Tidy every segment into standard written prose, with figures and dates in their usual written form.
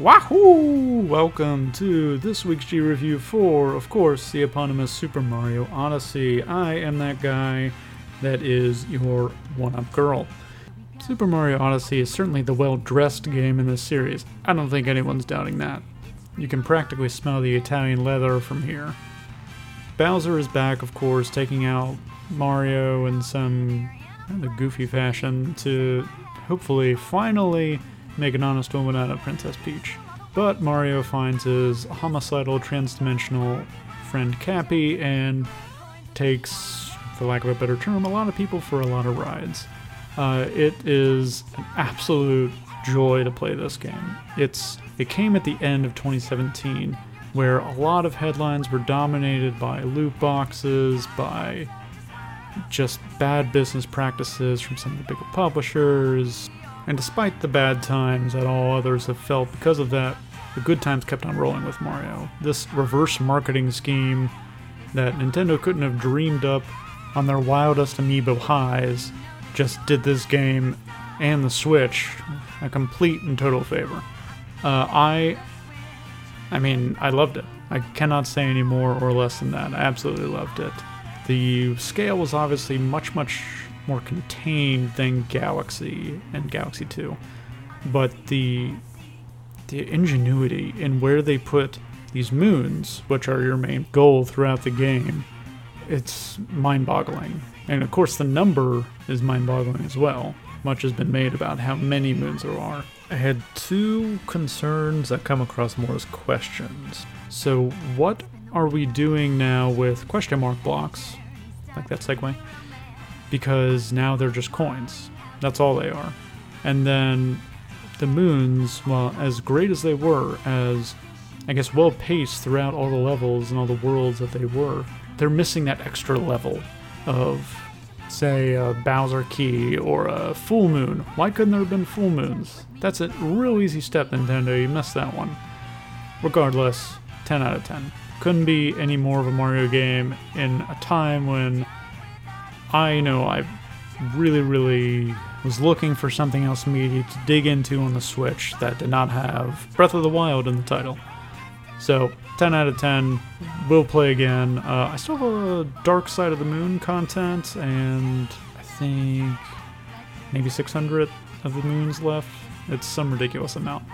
Wahoo! Welcome to this week's G-Review for, of course, the eponymous Super Mario Odyssey. I am that guy that is your one-up girl. Super Mario Odyssey is certainly the well-dressed game in this series. I don't think anyone's doubting that. You can practically smell the Italian leather from here. Bowser is back, of course, taking out Mario in some kind of goofy fashion to hopefully finally make an honest woman out of Princess Peach. But Mario finds his homicidal transdimensional friend Cappy and takes, for lack of a better term, a lot of people for a lot of rides. It is an absolute joy to play this game. It came at the end of 2017, where a lot of headlines were dominated by loot boxes, by just bad business practices from some of the bigger publishers. And despite the bad times that all others have felt because of that, the good times kept on rolling with Mario. This reverse marketing scheme that Nintendo couldn't have dreamed up on their wildest amiibo highs just did this game and the Switch a complete and total favor. I loved it. I cannot say any more or less than that. I absolutely loved it. The scale was obviously much, much more contained than Galaxy and Galaxy 2, but the ingenuity in where they put these moons, which are your main goal throughout the game, it's mind-boggling. And of course the number is mind-boggling as well. Much has been made about how many moons there are. I had two concerns that come across more as questions. So what are we doing now with question mark blocks? Like that segue? Because now they're just coins. That's all they are. And then the moons, well, as great as they were, as I guess well paced throughout all the levels and all the worlds that they were, they're missing that extra level of, say, a Bowser key or a full moon. Why couldn't there have been full moons? That's a real easy step, Nintendo. You missed that one. Regardless, 10 out of 10. Couldn't be any more of a Mario game in a time when I really, really was looking for something else meaty to dig into on the Switch that did not have Breath of the Wild in the title. So, 10 out of 10, we'll play again. I still have a Dark Side of the Moon content, and I think maybe 600 of the moons left. It's some ridiculous amount.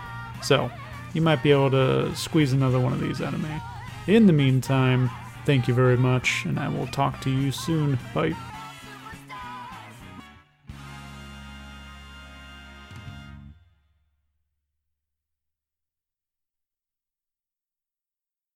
So, you might be able to squeeze another one of these out of me. In the meantime, thank you very much, and I will talk to you soon. Bye.